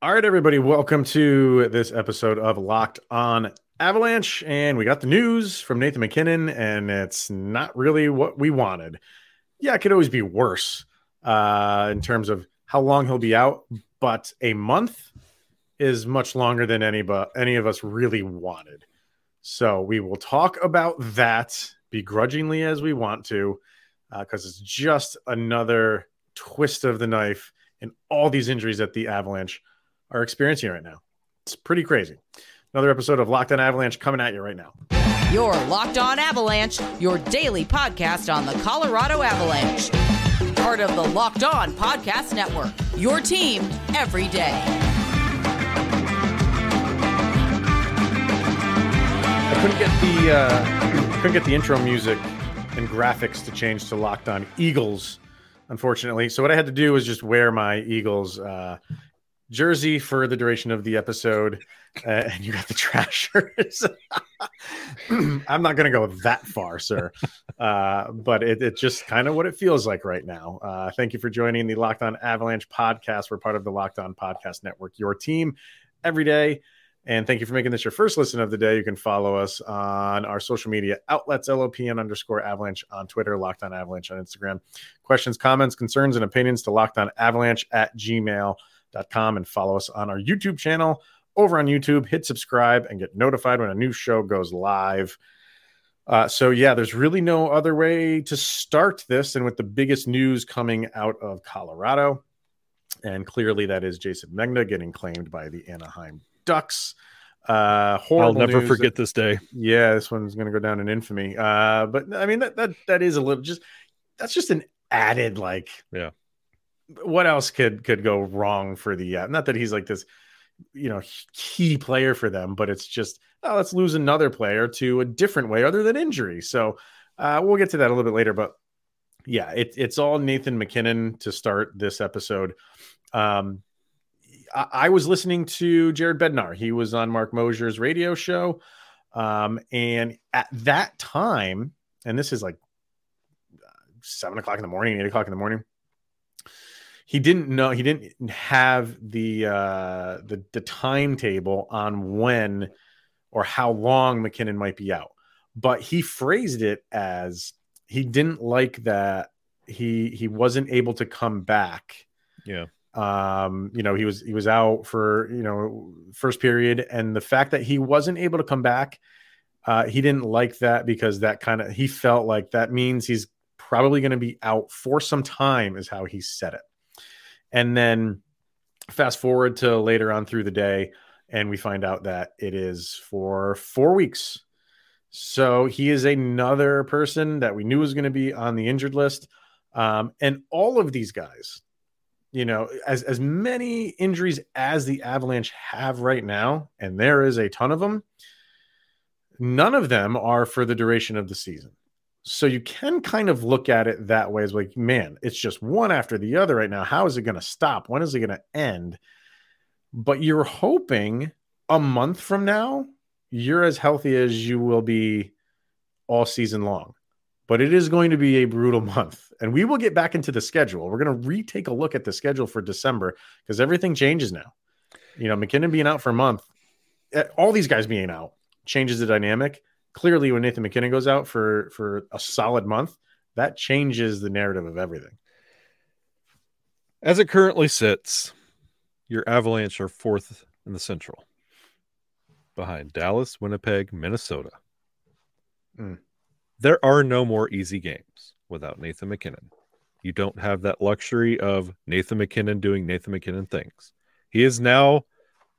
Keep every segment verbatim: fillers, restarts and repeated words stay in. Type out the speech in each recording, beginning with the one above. All right, everybody, welcome to this episode of Locked On Avalanche, and we got the news from Nathan MacKinnon, and it's not really what we wanted. Yeah, it could always be worse uh, in terms of how long he'll be out, but a month is much longer than any, bu- any of us really wanted. So we will talk about that begrudgingly as we want to, because uh, it's just another twist of the knife in all these injuries that the Avalanche are experiencing right now. It's pretty crazy. Another episode of Locked On Avalanche coming at you right now. Your Locked On Avalanche, your daily podcast on the Colorado Avalanche. Part of the Locked On Podcast Network, your team every day. I couldn't get the uh, couldn't get the intro music and graphics to change to Locked On Eagles, unfortunately. So what I had to do was just wear my Eagles uh, jersey for the duration of the episode, uh, and you got the trashers. I'm not going to go that far, sir, uh, but it's it just kind of what it feels like right now. Uh, thank you for joining the Locked On Avalanche podcast. We're part of the Locked On Podcast Network, your team every day. And thank you for making this your first listen of the day. You can follow us on our social media outlets, LOPN underscore Avalanche on Twitter, Locked On Avalanche on Instagram. Questions, comments, concerns, and opinions to Locked On Avalanche at gmail dot com, and follow us on our YouTube channel over on YouTube. Hit subscribe and get notified when a new show goes live. Uh, so, yeah, there's really no other way to start this than with the biggest news coming out of Colorado. And clearly that is Jason Megna getting claimed by the Anaheim Ducks. Uh, horrible I'll never news forget that, this day. Yeah, this one's going to go down in infamy. Uh, but, I mean, that that that is a little just – that's just an added, like – yeah. What else could could go wrong for the uh, not that he's like this, you know, key player for them, but it's just, oh, let's lose another player to a different way other than injury. So uh, we'll get to that a little bit later. But yeah, it, it's all Nathan MacKinnon to start this episode. Um, I, I was listening to Jared Bednar. He was on Mark Mosier's radio show. Um, and at that time, and this is like seven o'clock in the morning, eight o'clock in the morning. He didn't know, he didn't have the, uh, the the timetable on when or how long MacKinnon might be out, but he phrased it as he didn't like that he he wasn't able to come back. Yeah, um, you know he was he was out for you know first period, and the fact that he wasn't able to come back, uh, he didn't like that because that kind of he felt like that means he's probably going to be out for some time, is how he said it. And then fast forward to later on through the day, and we find out that it is for four weeks. So he is another person that we knew was going to be on the injured list. Um, and all of these guys, you know, as, as many injuries as the Avalanche have right now, and there is a ton of them, none of them are for the duration of the season. So you can kind of look at it that way, as like, man, it's just one after the other right now. How is it going to stop? When is it going to end? But you're hoping a month from now, you're as healthy as you will be all season long. But it is going to be a brutal month. And we will get back into the schedule. We're going to retake a look at the schedule for December because everything changes now. You know, MacKinnon being out for a month, all these guys being out changes the dynamic. Clearly, when Nathan MacKinnon goes out for, for a solid month, that changes the narrative of everything. As it currently sits, your Avalanche are fourth in the Central, behind Dallas, Winnipeg, Minnesota. Mm. There are no more easy games without Nathan MacKinnon. You don't have that luxury of Nathan MacKinnon doing Nathan MacKinnon things. He is now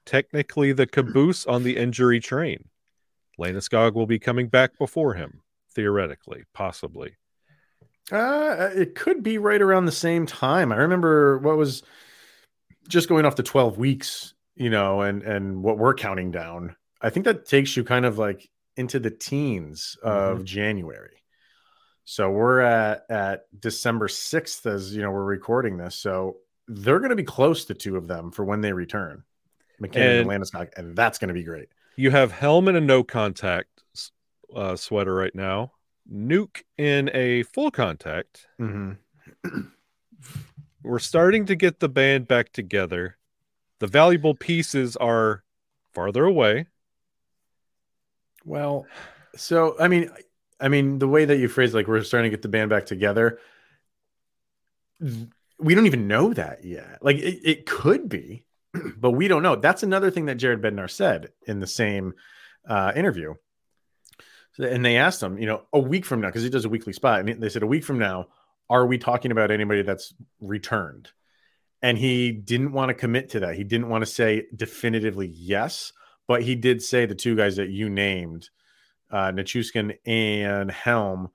technically the caboose on the injury train. Landeskog will be coming back before him, theoretically, possibly. Uh, it could be right around the same time. I remember what was just going off the twelve weeks, you know, and, and what we're counting down. I think that takes you kind of like into the teens of mm-hmm. January. So we're at, at December sixth as, you know, we're recording this. So they're going to be close to two of them for when they return, McKinnon and, and Landeskog, and that's going to be great. You have Helm in a no-contact uh, sweater right now. Nuke in a full contact. Mm-hmm. We're starting to get the band back together. The valuable pieces are farther away. Well, so I mean, I mean the way that you phrase, like, we're starting to get the band back together. We don't even know that yet. Like, it, it could be, but we don't know. That's another thing that Jared Bednar said in the same uh, interview. So, and they asked him, you know, a week from now, because he does a weekly spot, and they said, a week from now, are we talking about anybody that's returned? And he didn't want to commit to that. He didn't want to say definitively yes, but he did say the two guys that you named, uh, Nichuskin and Helm,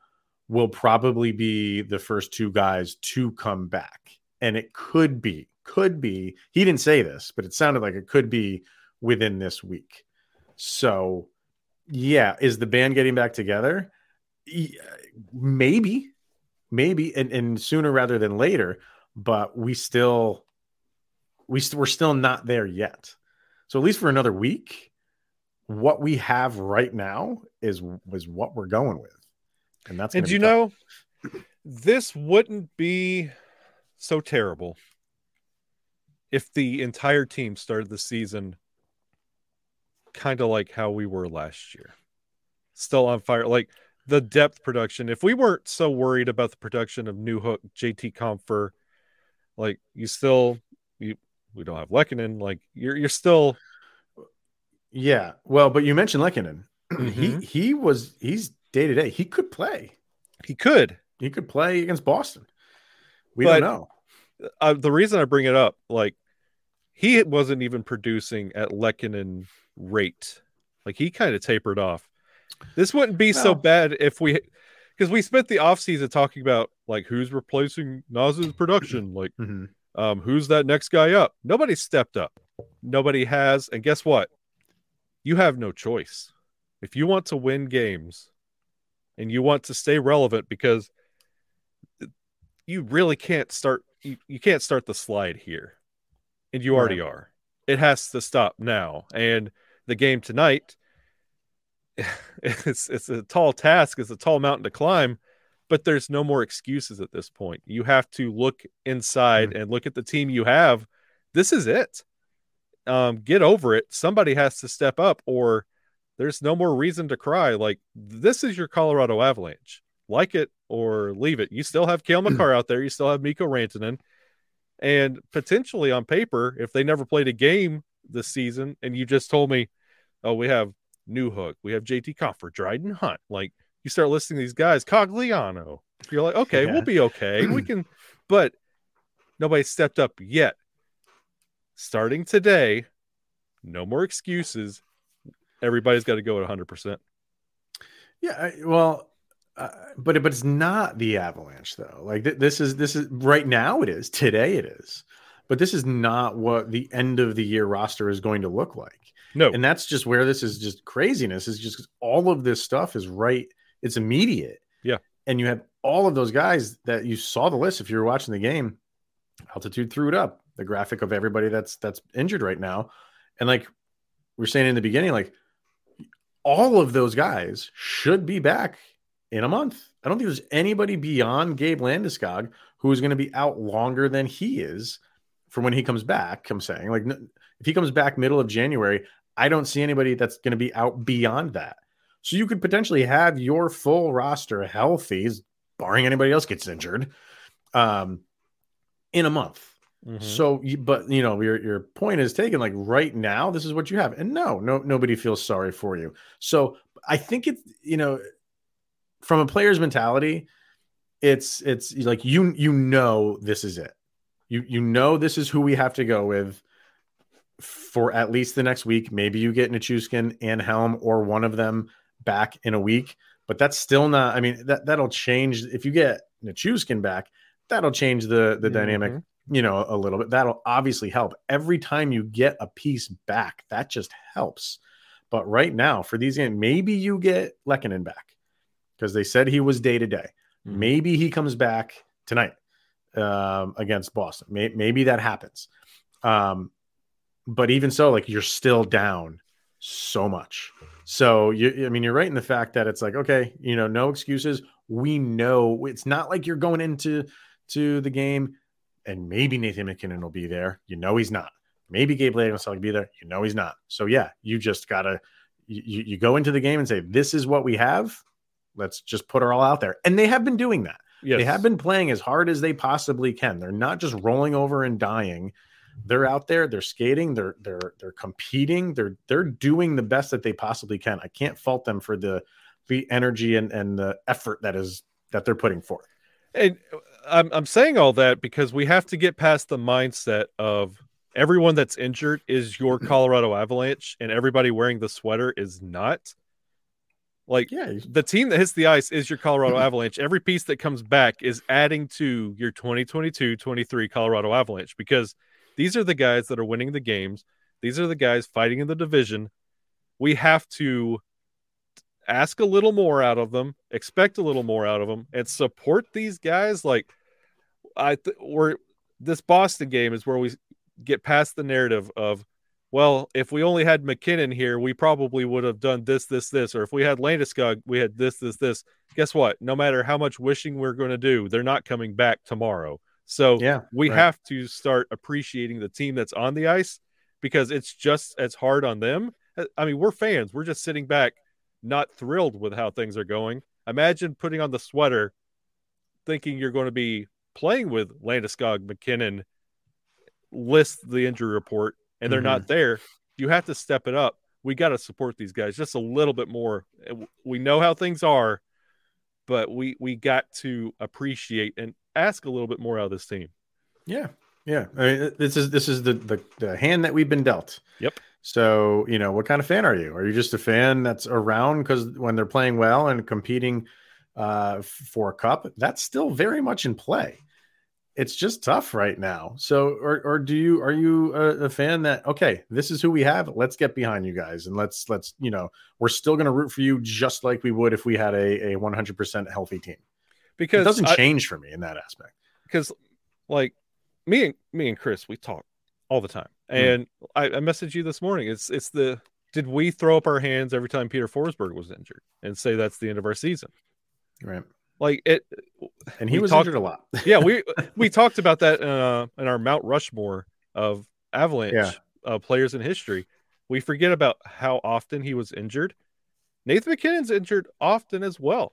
will probably be the first two guys to come back. And it could be, could be, he didn't say this, but it sounded like it could be within this week. So, yeah, is the band getting back together? Yeah, maybe, maybe, and, and sooner rather than later. But we still, we st- we're still not there yet. So at least for another week, what we have right now is was what we're going with, and that's. And you know, this wouldn't be so terrible if the entire team started the season kind of like how we were last year, still on fire, like the depth production. If we weren't so worried about the production of New Hook, J T. Compher. Like, you still, you, we don't have Lehkonen. Like, you're you're still, yeah. Well, but you mentioned Lehkonen. Mm-hmm. He he was he's day to day. He could play. He could. He could play against Boston. We but, don't know. Uh, the reason I bring it up, like, he wasn't even producing at Lehkonen rate. Like, he kind of tapered off. This wouldn't be no. so bad if we. Because we spent the offseason talking about, like, who's replacing Naz's production, like, mm-hmm. um, who's that next guy up? Nobody stepped up. Nobody has. And guess what? You have no choice. If you want to win games and you want to stay relevant, because you really can't start, you, you can't start the slide here. And you already yeah. are. It has to stop now. And the game tonight, it's it's a tall task, it's a tall mountain to climb, but there's no more excuses at this point. You have to look inside mm-hmm. and look at the team you have. This is it. Um, get over it. Somebody has to step up, or there's no more reason to cry. Like, this is your Colorado Avalanche. Like it or leave it. You still have Cale Makar out there. You still have Mikko Rantanen, and potentially on paper, if they never played a game this season, and you just told me, oh, we have New Hook, we have J T. Compher, Dryden Hunt. Like, you start listing these guys, Cogliano. You're like, okay, yeah. we'll be okay. we can, but nobody stepped up yet. Starting today, no more excuses. Everybody's got to go at one hundred percent. Yeah, I, well, uh, but but it's not the Avalanche though. Like th- this is this is right now. It is today. It is, but this is not what the end of the year roster is going to look like. No. And that's just where this is just craziness, is just all of this stuff is right. It's immediate. Yeah. And you have all of those guys that you saw the list. If you were watching the game, Altitude threw it up, the graphic of everybody that's, that's injured right now. And like we're saying in the beginning, like all of those guys should be back in a month. I don't think there's anybody beyond Gabe Landeskog who is going to be out longer than he is for when he comes back. I'm saying, like, if he comes back middle of January, I don't see anybody that's going to be out beyond that. So you could potentially have your full roster healthy, barring anybody else gets injured, um, in a month. Mm-hmm. So, but you know, your your point is taken. Like right now, this is what you have, and no, no, nobody feels sorry for you. So I think it's, you know, from a player's mentality, it's it's like you you know this is it. You you know this is who we have to go with for at least the next week. Maybe you get Nichuskin and Helm or one of them back in a week, but that's still not, I mean, that, that'll change. If you get Nichuskin back, that'll change the, the mm-hmm. dynamic, you know, a little bit. That'll obviously help. Every time you get a piece back, that just helps. But right now for these games, maybe you get Lehkonen back because they said he was day to day. Maybe he comes back tonight um, against Boston. Maybe, maybe that happens. Um, But even so, like, you're still down so much. So, you, I mean, you're right in the fact that it's like, okay, you know, no excuses. We know it's not like you're going into to the game and maybe Nathan MacKinnon will be there. You know, he's not. Maybe Gabe Landeskog will be there. You know he's not. So, yeah, you just got to you, – you go into the game and say, this is what we have. Let's just put it all out there. And they have been doing that. Yes. They have been playing as hard as they possibly can. They're not just rolling over and dying. They're out there. They're skating. They're they're they're competing. They're they're doing the best that they possibly can. I can't fault them for the the energy and, and the effort that is that they're putting forth. And I'm I'm saying all that because we have to get past the mindset of everyone that's injured is your Colorado Avalanche, and everybody wearing the sweater is not. Like, yeah, the team that hits the ice is your Colorado Avalanche. Every piece that comes back is adding to your twenty twenty-two twenty-three Colorado Avalanche, because these are the guys that are winning the games. These are the guys fighting in the division. We have to ask a little more out of them, expect a little more out of them, and support these guys. Like, I th- we're this Boston game is where we get past the narrative of, well, if we only had MacKinnon here, we probably would have done this, this, this. Or if we had Landeskog, we had this, this, this. Guess what? No matter how much wishing we're going to do, they're not coming back tomorrow. So yeah, we right. have to start appreciating the team that's on the ice, because it's just as hard on them. I mean, we're fans. We're just sitting back, not thrilled with how things are going. Imagine putting on the sweater, thinking you're going to be playing with Landeskog, MacKinnon, list the injury report, and they're mm-hmm. not there. You have to step it up. We got to support these guys just a little bit more. We know how things are, but we we got to appreciate and ask a little bit more out of this team. Yeah, yeah. I mean, this is this is the, the the hand that we've been dealt. Yep. So, you know, what kind of fan are you? Are you just a fan that's around because when they're playing well and competing uh, for a cup, that's still very much in play. It's just tough right now. So, or or do you, are you a, a fan that, okay, this is who we have. Let's get behind you guys. And let's, let's, you know, we're still going to root for you just like we would if we had a, a one hundred percent healthy team. Because it doesn't I, change for me in that aspect. Because like me and me and Chris, we talk all the time. And mm. I, I messaged you this morning. It's, it's the, did we throw up our hands every time Peter Forsberg was injured and say, that's the end of our season? Right. Like it, and he was talked, injured a lot. yeah, we we talked about that in, uh, in our Mount Rushmore of Avalanche yeah. uh, players in history. We forget about how often he was injured. Nathan MacKinnon's injured often as well.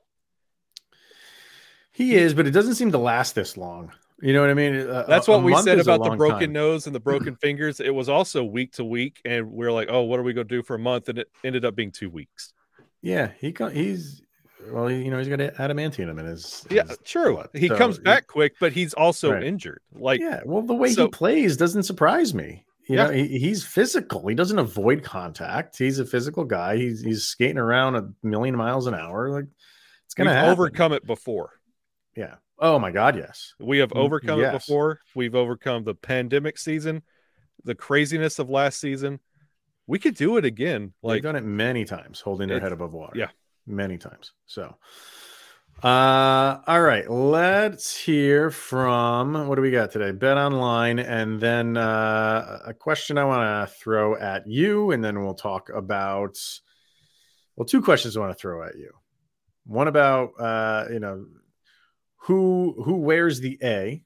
He is, but it doesn't seem to last this long. You know what I mean? A, That's what we said about the broken time. nose and the broken fingers. It was also week to week, and we we're like, oh, what are we going to do for a month? And it ended up being two weeks. Yeah, he he's. Well, you know, he's got adamantium in his. his yeah, true. Blood. He so, comes back quick, but he's also right. injured. Like, yeah, well, the way so, he plays doesn't surprise me. You yeah. know, he, he's physical. He doesn't avoid contact. He's a physical guy. He's he's skating around a million miles an hour. Like, it's gonna We've overcome it before. Yeah. Oh my God, yes. We have overcome yes. it before. We've overcome the pandemic season, the craziness of last season. We could do it again. Like, we've done it many times, holding their head above water. Yeah. Many times. So, uh, all right, let's hear from, what do we got today? BetOnline, and then uh, a question I want to throw at you, and then we'll talk about, well, two questions I want to throw at you. One about, uh, you know, who who wears the A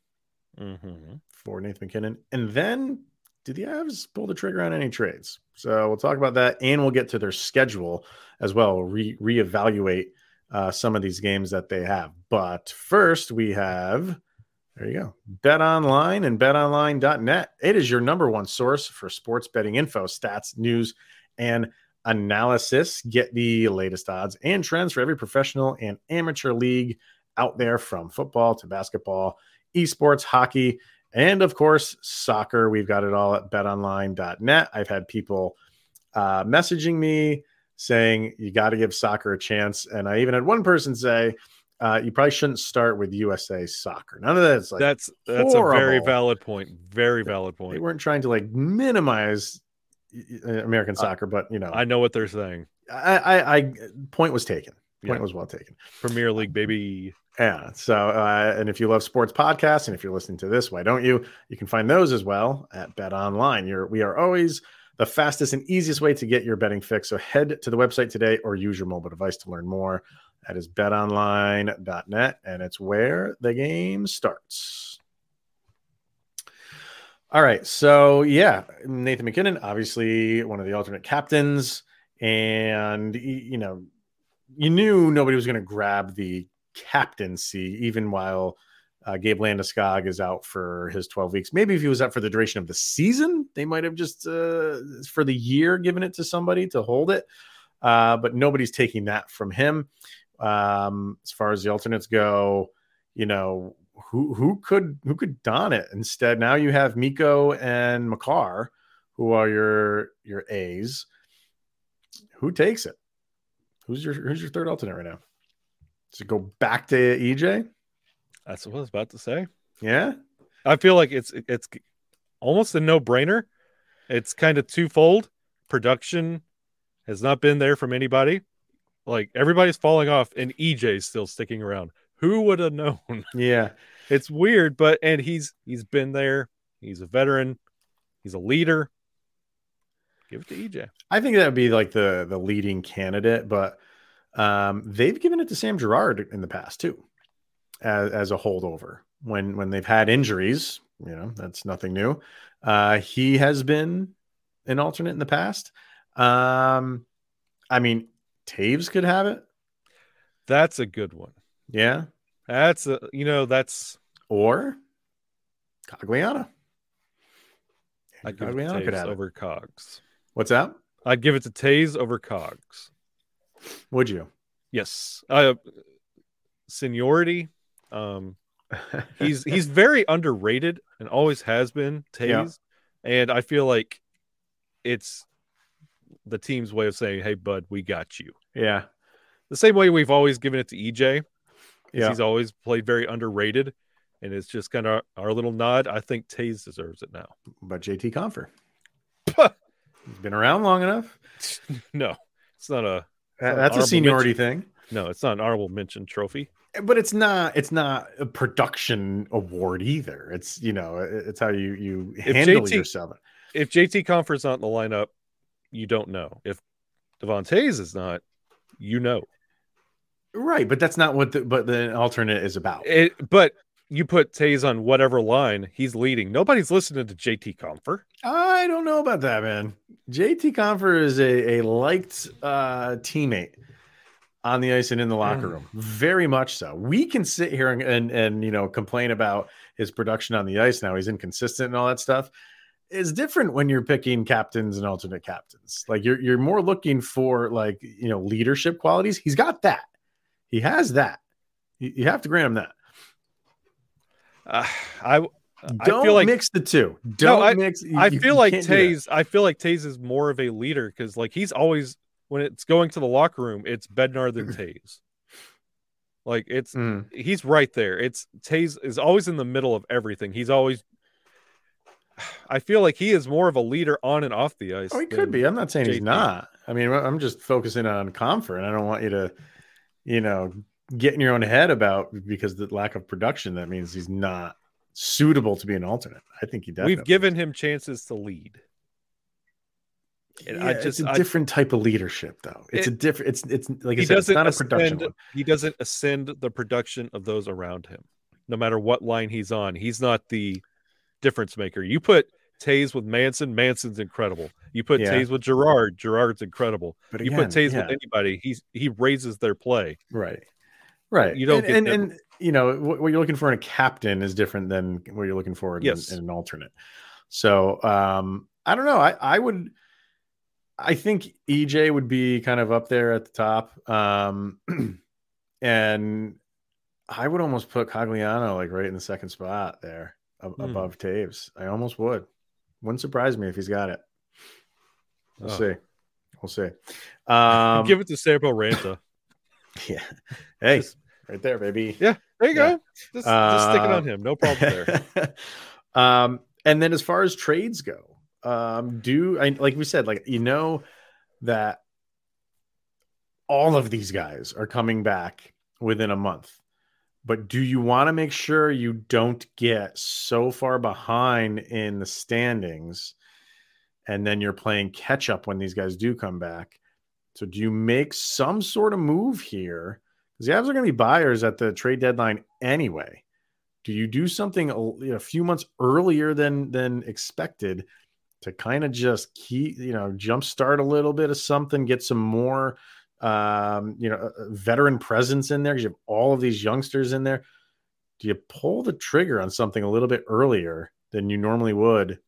mm-hmm. for Nathan MacKinnon, and then did the Avs pull the trigger on any trades? So we'll talk about that, and we'll get to their schedule as well. We'll re- reevaluate uh, some of these games that they have. But first, we have, there you go, BetOnline and bet online dot net. It is your number one source for sports betting info, stats, news, and analysis. Get the latest odds and trends for every professional and amateur league out there, from football to basketball, esports, hockey, and, of course, soccer. We've got it all at bet online dot net. I've had people uh, messaging me saying you got to give soccer a chance. And I even had one person say uh, you probably shouldn't start with U S A Soccer. None of that is like That's That's horrible. A very valid point. Very valid point. They weren't trying to, like, minimize American soccer, uh, but, you know. I know what they're saying. I, I, I point was taken. Point yeah. was well taken. Premier League, baby. Yeah. So, uh, and if you love sports podcasts, and if you're listening to this, why don't you? You can find those as well at BetOnline. You're, we are always the fastest and easiest way to get your betting fix. So head to the website today, or use your mobile device to learn more. That is bet online dot net, and it's where the game starts. All right. So, yeah, Nathan MacKinnon, obviously one of the alternate captains. And, you know, you knew nobody was going to grab the captaincy, even while uh, Gabe Landeskog is out for his twelve weeks. Maybe if he was out for the duration of the season, they might have just uh, for the year given it to somebody to hold it. Uh, but nobody's taking that from him. Um, as far as the alternates go, you know, who who could who could don it instead? Now you have Mikko and Makar, who are your your A's. Who takes it? Who's your who's your third alternate right now? Does it go back to E J? That's what I was about to say. Yeah, I feel like it's it's almost a no-brainer. It's kind of twofold. Production has not been there from anybody. Like, everybody's falling off, and E J's still sticking around. Who would have known? Yeah, it's weird, but and he's he's been there. He's a veteran. He's a leader. Give it to E J. I think that would be like the the leading candidate, but um, they've given it to Sam Girard in the past too, as, as a holdover when when they've had injuries. You know, that's nothing new. Uh, he has been an alternate in the past. Um, I mean, Toews could have it. That's a good one. Yeah, that's a, you know, that's or Cogliano. I give Cogliano it to Toews over it. Cogs. What's that? I'd give it to Toews over Cogs. Would you? Yes. Uh, seniority. Um, he's he's very underrated and always has been, Toews, yeah. And I feel like it's the team's way of saying, "Hey, bud, we got you." Yeah. The same way we've always given it to E J. Yeah. He's always played very underrated, and it's just kind of our, our little nod. I think Toews deserves it now. But J T. Compher, he's been around long enough. No, it's not a. It's not That's a seniority mention. Thing. No, it's not an honorable mention trophy. But it's not. It's not a production award either. It's you know. It's how you you if handle J T, yourself. If J T. Compher's not in the lineup, you don't know. If Devon Toews is not, you know. Right, but that's not what the but the alternate is about. It, but you put Toews on whatever line, he's leading. Nobody's listening to J T. Compher. I don't know about that, man. J T. Compher is a, a liked uh, teammate on the ice and in the locker room. Mm. Very much so. We can sit here and, and and you know complain about his production on the ice now. He's inconsistent and all that stuff. It's different when you're picking captains and alternate captains. Like you're you're more looking for like you know leadership qualities. He's got that. He has that. You have to grant him that. Uh, I, I don't feel like, mix the two. Don't no, I, mix. You, I, feel you, you like Toews, I feel like Toews is more of a leader because, like, he's always when it's going to the locker room, it's Bednar than Toews. Like it's mm. he's right there. It's Toews is always in the middle of everything. He's always. I feel like he is more of a leader on and off the ice. Oh, he could be. I'm not saying J T. He's not. I mean, I'm just focusing on Compher, and I don't want you to. You know, get in your own head about because the lack of production, that means he's not suitable to be an alternate. I think he definitely. We've given him chances to lead. And yeah, I just, it's a I, different type of leadership, though. It's it, a different. It's it's like I said, it's not a production. Ascend, one. He doesn't ascend the production of those around him, no matter what line he's on. He's not the difference maker. You put Toews with Manson, Manson's incredible. You put yeah. Toews with Girard, Girard's incredible. But again, you put Toews yeah. with anybody, he's he raises their play. Right, right. You don't and get and, and you know what you're looking for in a captain is different than what you're looking for in, yes. in an alternate. So um, I don't know. I I would, I think E J would be kind of up there at the top, um, and I would almost put Cogliano like right in the second spot there ab- mm. above Toews. I almost would. Wouldn't surprise me if he's got it. We'll oh. see. We'll see. Um, Give it to Sam Ranta. Yeah. Hey, just, right there, baby. Yeah. There you yeah. go. Just, uh, just stick it on him. No problem there. um, and then as far as trades go, um, do I like we said, like you know that all of these guys are coming back within a month. But do you want to make sure you don't get so far behind in the standings and then you're playing catch up when these guys do come back? So do you make some sort of move here? Because the Avs are going to be buyers at the trade deadline anyway. do you do something a, a few months earlier than than expected to kind of just keep, you know, jumpstart a little bit of something, get some more, um, you know, veteran presence in there because you have all of these youngsters in there. Do you pull the trigger on something a little bit earlier than you normally would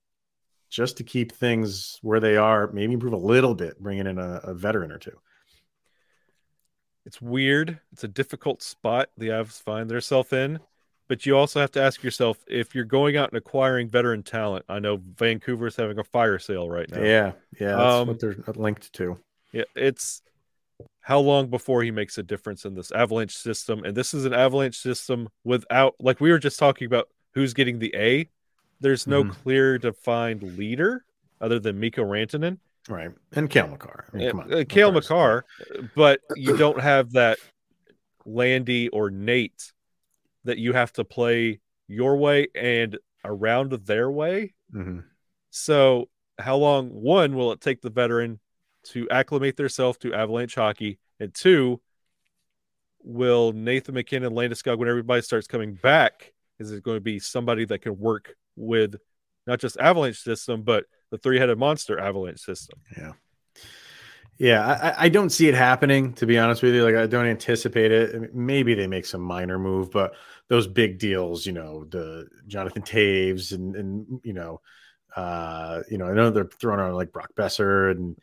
just to keep things where they are, maybe improve a little bit, bringing in a, a veteran or two? It's weird. It's a difficult spot the Avs find themselves in, but you also have to ask yourself if you're going out and acquiring veteran talent. I know Vancouver is having a fire sale right now. Yeah, yeah, that's um, what they're linked to. Yeah, it's how long before he makes a difference in this Avalanche system, and this is an Avalanche system without, like we were just talking about, who's getting the A. There's no mm-hmm. clear defined leader other than Mikko Rantanen. Right. And Cale Makar. I mean, come on. Cale Makar, but you don't have that Landy or Nate that you have to play your way and around their way. Mm-hmm. So how long, one, will it take the veteran to acclimate themselves to Avalanche hockey? And two, will Nathan MacKinnon, Landeskog, when everybody starts coming back, is it going to be somebody that can work with not just Avalanche system, but the three-headed monster Avalanche system? Yeah. Yeah, I, I don't see it happening, to be honest with you. Like, I don't anticipate it. I mean, maybe they make some minor move, but those big deals, you know, the Jonathan Toews and, and you know, uh, you know, I know they're throwing around like Brock Besser and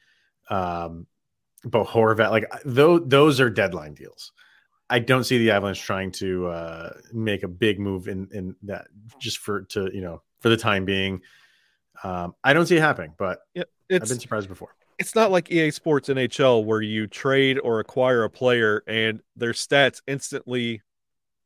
um, Bo Horvat. Like, those, those are deadline deals. I don't see the Avalanche trying to uh, make a big move in, in that just for, to, you know, for the time being. Um, I don't see it happening, but it's, I've been surprised before. It's not like E A Sports N H L where you trade or acquire a player and their stats instantly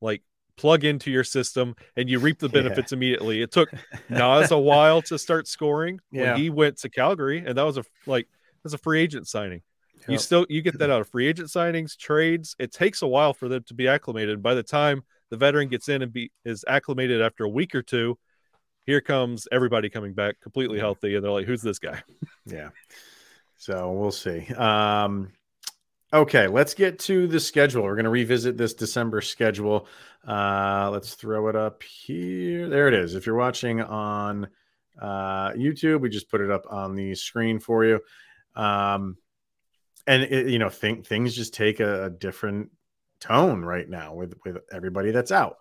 like plug into your system and you reap the benefits yeah. immediately. It took Naz a while to start scoring yeah. when he went to Calgary, and that was a like that's a free agent signing. Yep. You still you get that out of free agent signings, trades. It takes a while for them to be acclimated. By the time the veteran gets in and be is acclimated after a week or two, here comes everybody coming back completely healthy, and they're like, who's this guy? Yeah. So we'll see. Um, okay, let's get to the schedule. We're going to revisit this December schedule. Uh, let's throw it up here. There it is. If you're watching on uh, YouTube, we just put it up on the screen for you. Um, and, it, you know, think, things just take a, a different tone right now with, with everybody that's out.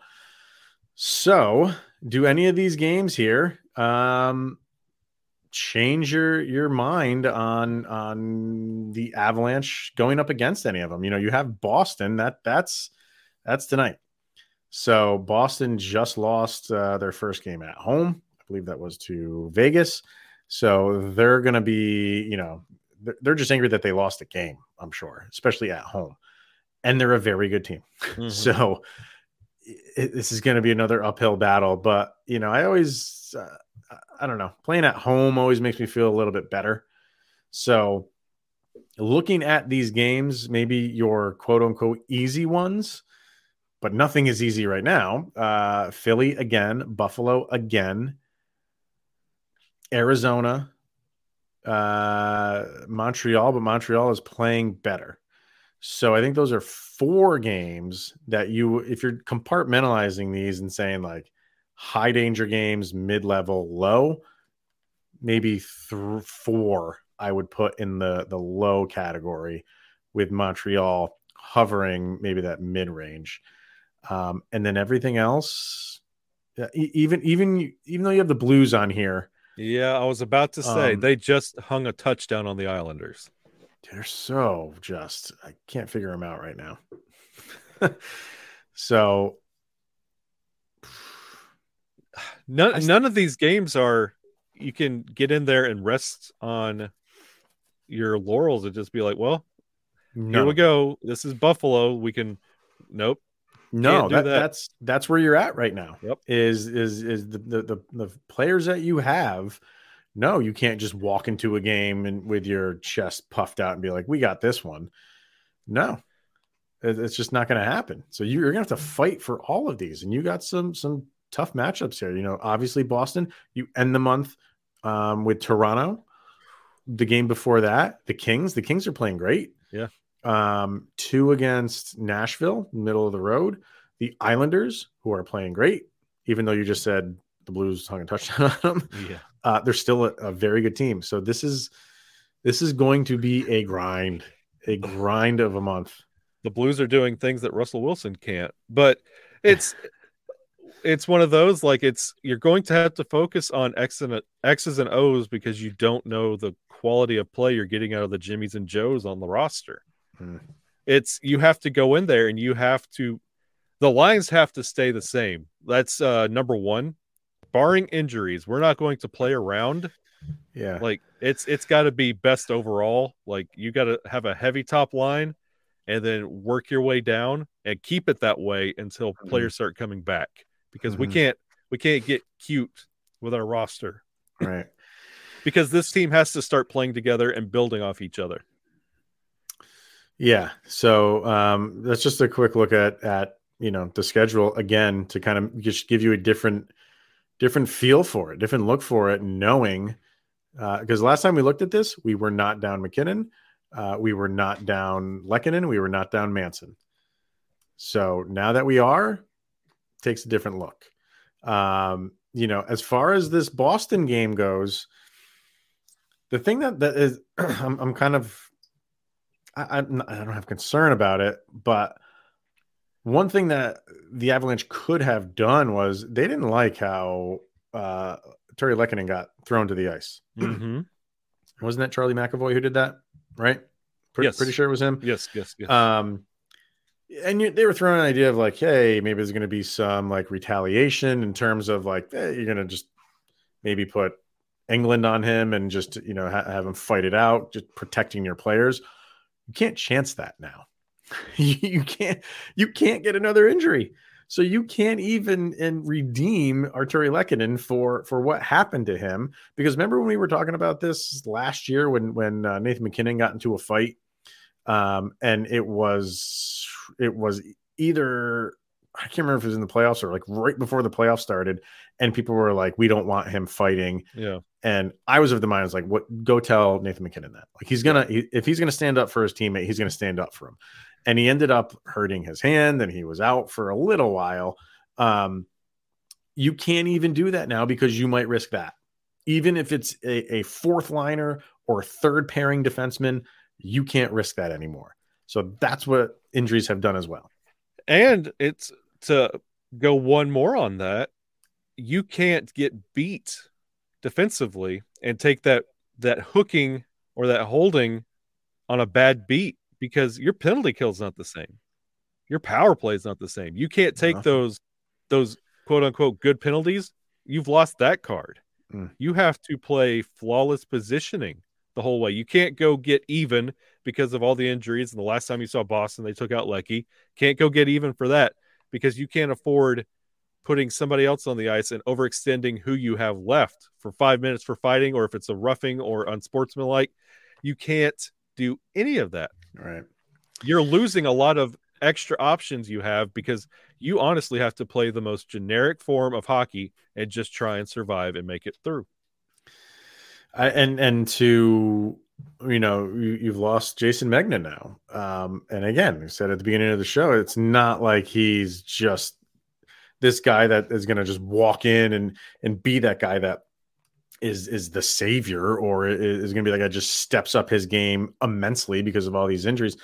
So do any of these games here um, change your your mind on on the Avalanche going up against any of them? You know, you have Boston. That that's that's tonight. So Boston just lost uh, their first game at home. I believe that was to Vegas. So they're going to be, you know, they're, they're just angry that they lost a game, I'm sure, especially at home. And they're a very good team. Mm-hmm. So this is going to be another uphill battle, but you know, I always, uh, I don't know, playing at home always makes me feel a little bit better. So looking at these games, maybe your quote unquote easy ones, but nothing is easy right now. Uh, Philly again, Buffalo again, Arizona, uh, Montreal, but Montreal is playing better. So I think those are four games that you, if you're compartmentalizing these and saying like high danger games, mid-level, low, maybe th- four I would put in the, the low category with Montreal hovering maybe that mid-range. Um, and then everything else, even even even though you have the Blues on here. Yeah, I was about to say, um, they just hung a touchdown on the Islanders. They're so just, I can't figure them out right now. So none, st- none of these games are, you can get in there and rest on your laurels and just be like, well, no. Here we go. This is Buffalo. We can, nope. No, that, that. that's, that's where you're at right now. Yep. Is, is, is the, the, the, the players that you have. No, you can't just walk into a game and with your chest puffed out and be like, we got this one. No, it's just not going to happen. So you're going to have to fight for all of these. And you got some some tough matchups here. You know, obviously Boston, you end the month um, with Toronto. The game before that, the Kings. The Kings are playing great. Yeah. Um, two against Nashville, middle of the road. The Islanders, who are playing great. even though you just said the Blues hung a touchdown on them, yeah. uh, they're still a, a very good team. So this is this is going to be a grind, a grind of a month. The Blues are doing things that Russell Wilson can't, but it's it's one of those, like, it's you're going to have to focus on X and X's and O's because you don't know the quality of play you're getting out of the Jimmies and Joes on the roster. Hmm. It's you have to go in there and you have to the lines have to stay the same. That's uh, number one. Barring injuries, we're not going to play around. Yeah, like it's it's got to be best overall. Like you got to have a heavy top line, and then work your way down and keep it that way until mm-hmm. players start coming back because mm-hmm. we can't we can't get cute with our roster, right? Because this team has to start playing together and building off each other. Yeah, so um, that's just a quick look at at you know the schedule again to kind of just give you a different. Different feel for it, different look for it, knowing because uh, last time we looked at this, we were not down MacKinnon. Uh, we were not down Lehkonen. We were not down Manson. So now that we are, it takes a different look. Um, you know, as far as this Boston game goes, the thing that, that is, I'm, I'm kind of, I, I don't have concern about it, but one thing that the Avalanche could have done was they didn't like how uh, Artturi Lehkonen got thrown to the ice. Mm-hmm. Wasn't that Charlie McAvoy who did that, right? Pre- yes. Pretty sure it was him. Yes, yes, yes. Um, and you, they were throwing an idea of like, hey, maybe there's going to be some like retaliation in terms of like, hey, you're going to just maybe put England on him and just, you know, ha- have him fight it out, just protecting your players. You can't chance that now. You can't you can't get another injury. So you can't even and redeem Artturi Lehkonen for, for what happened to him. Because remember when we were talking about this last year when when uh, Nathan MacKinnon got into a fight um, and it was it was either I can't remember if it was in the playoffs or like right before the playoffs started and people were like, we don't want him fighting. Yeah. And I was of the mind, I was like, what, go tell Nathan MacKinnon that like he's going to, he, if he's going to stand up for his teammate, he's going to stand up for him. And he ended up hurting his hand and he was out for a little while. Um, you can't even do that now because you might risk that. Even if it's a, a fourth liner or third pairing defenseman, you can't risk that anymore. So that's what injuries have done as well. And it's to go one more on that. You can't get beat defensively and take that, that hooking or that holding on a bad beat because your penalty kill is not the same. Your power play is not the same. You can't take those, those quote unquote good penalties. You've lost that card. Mm. You have to play flawless positioning the whole way. You can't go get even because of all the injuries. And the last time you saw Boston, they took out Leckie. Can't go get even for that because you can't afford putting somebody else on the ice and overextending who you have left for five minutes for fighting, or if it's a roughing or unsportsmanlike, you can't do any of that. Right. You're losing a lot of extra options you have because you honestly have to play the most generic form of hockey and just try and survive and make it through. I, and and to you know you, you've lost Jason Megna now, um, and again we said at the beginning of the show it's not like he's just this guy that is going to just walk in and and be that guy that is is the savior or is, is going to be that guy just steps up his game immensely because of all these injuries,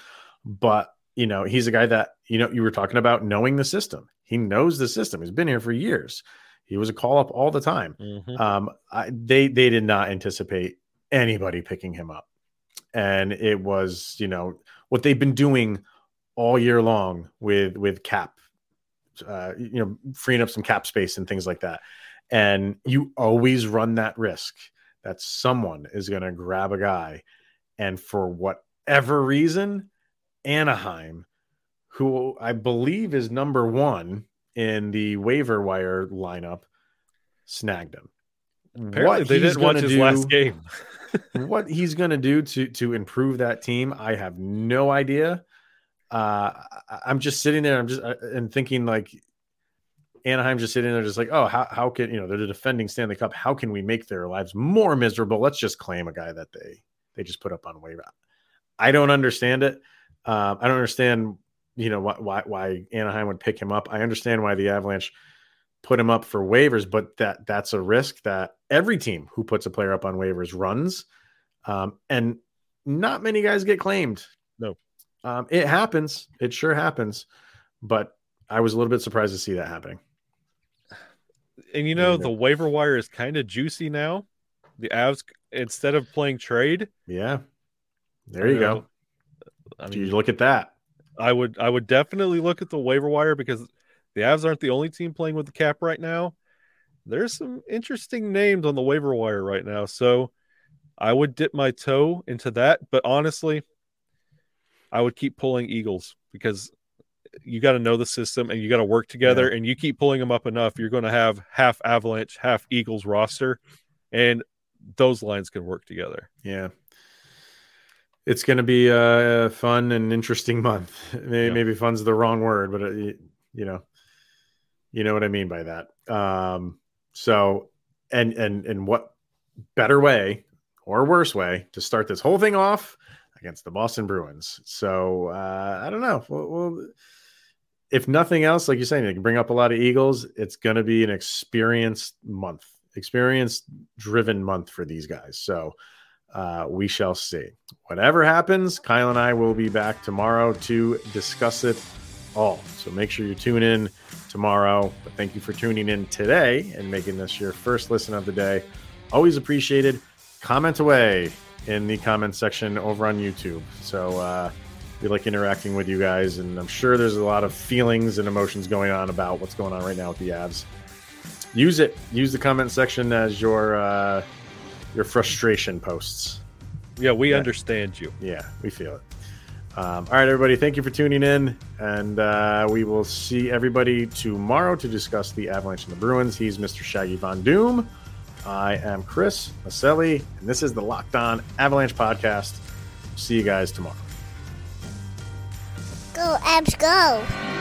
but you know he's a guy that you know you were talking about knowing the system. He knows the system. He's been here for years. He was a call-up all the time. Mm-hmm. Um, I, they they did not anticipate anybody picking him up. And it was, you know, what they've been doing all year long with, with cap, uh, you know, freeing up some cap space and things like that. And you always run that risk that someone is going to grab a guy. And for whatever reason, Anaheim, who I believe is number one, in the waiver wire lineup, snagged him. Apparently what they didn't watch his do, last game. What he's going to do to to improve that team, I have no idea. Uh, I'm just sitting there. I'm just uh, and thinking like Anaheim's just sitting there, just like, oh, how how can you know they're the defending Stanley Cup? How can we make their lives more miserable? Let's just claim a guy that they they just put up on waiver. I don't understand it. Uh, I don't understand. You know why, why? Why Anaheim would pick him up? I understand why the Avalanche put him up for waivers, but that that's a risk that every team who puts a player up on waivers runs. Um, and not many guys get claimed. No, um, it happens. It sure happens. But I was a little bit surprised to see that happening. And, you know, the waiver wire is kind of juicy now. The Avs, instead of playing trade. Yeah. There you, you know, go. I mean, you look at that. I would, I would definitely look at the waiver wire because the Avs aren't the only team playing with the cap right now. There's some interesting names on the waiver wire right now. So I would dip my toe into that. But honestly, I would keep pulling Eagles because you got to know the system and you got to work together, yeah. and you keep pulling them up enough, you're going to have half Avalanche, half Eagles roster, and those lines can work together. Yeah. It's going to be a fun and interesting month. Maybe, yeah. maybe fun's the wrong word, but it, you know, you know what I mean by that. Um, so, and, and, and what better way or worse way to start this whole thing off against the Boston Bruins. So uh, I don't know. We'll, we'll, if nothing else, like you're saying, they can bring up a lot of Eagles. It's going to be an experienced month, experience-driven month for these guys. So uh, we shall see. Whatever happens, Kyle and I will be back tomorrow to discuss it all. So make sure you tune in tomorrow. But thank you for tuning in today and making this your first listen of the day. Always appreciated. Comment away in the comment section over on YouTube. So uh, we like interacting with you guys, and I'm sure there's a lot of feelings and emotions going on about what's going on right now with the Avs. Use it. Use the comment section as your uh, your frustration posts. Yeah, we yeah. understand you. Yeah, we feel it. Um, all right, everybody, thank you for tuning in, and uh, we will see everybody tomorrow to discuss the Avalanche and the Bruins. He's Mister Shaggy Von Doom. I am Chris Maselli, and this is the Locked On Avalanche podcast. See you guys tomorrow. Go, Abs, go!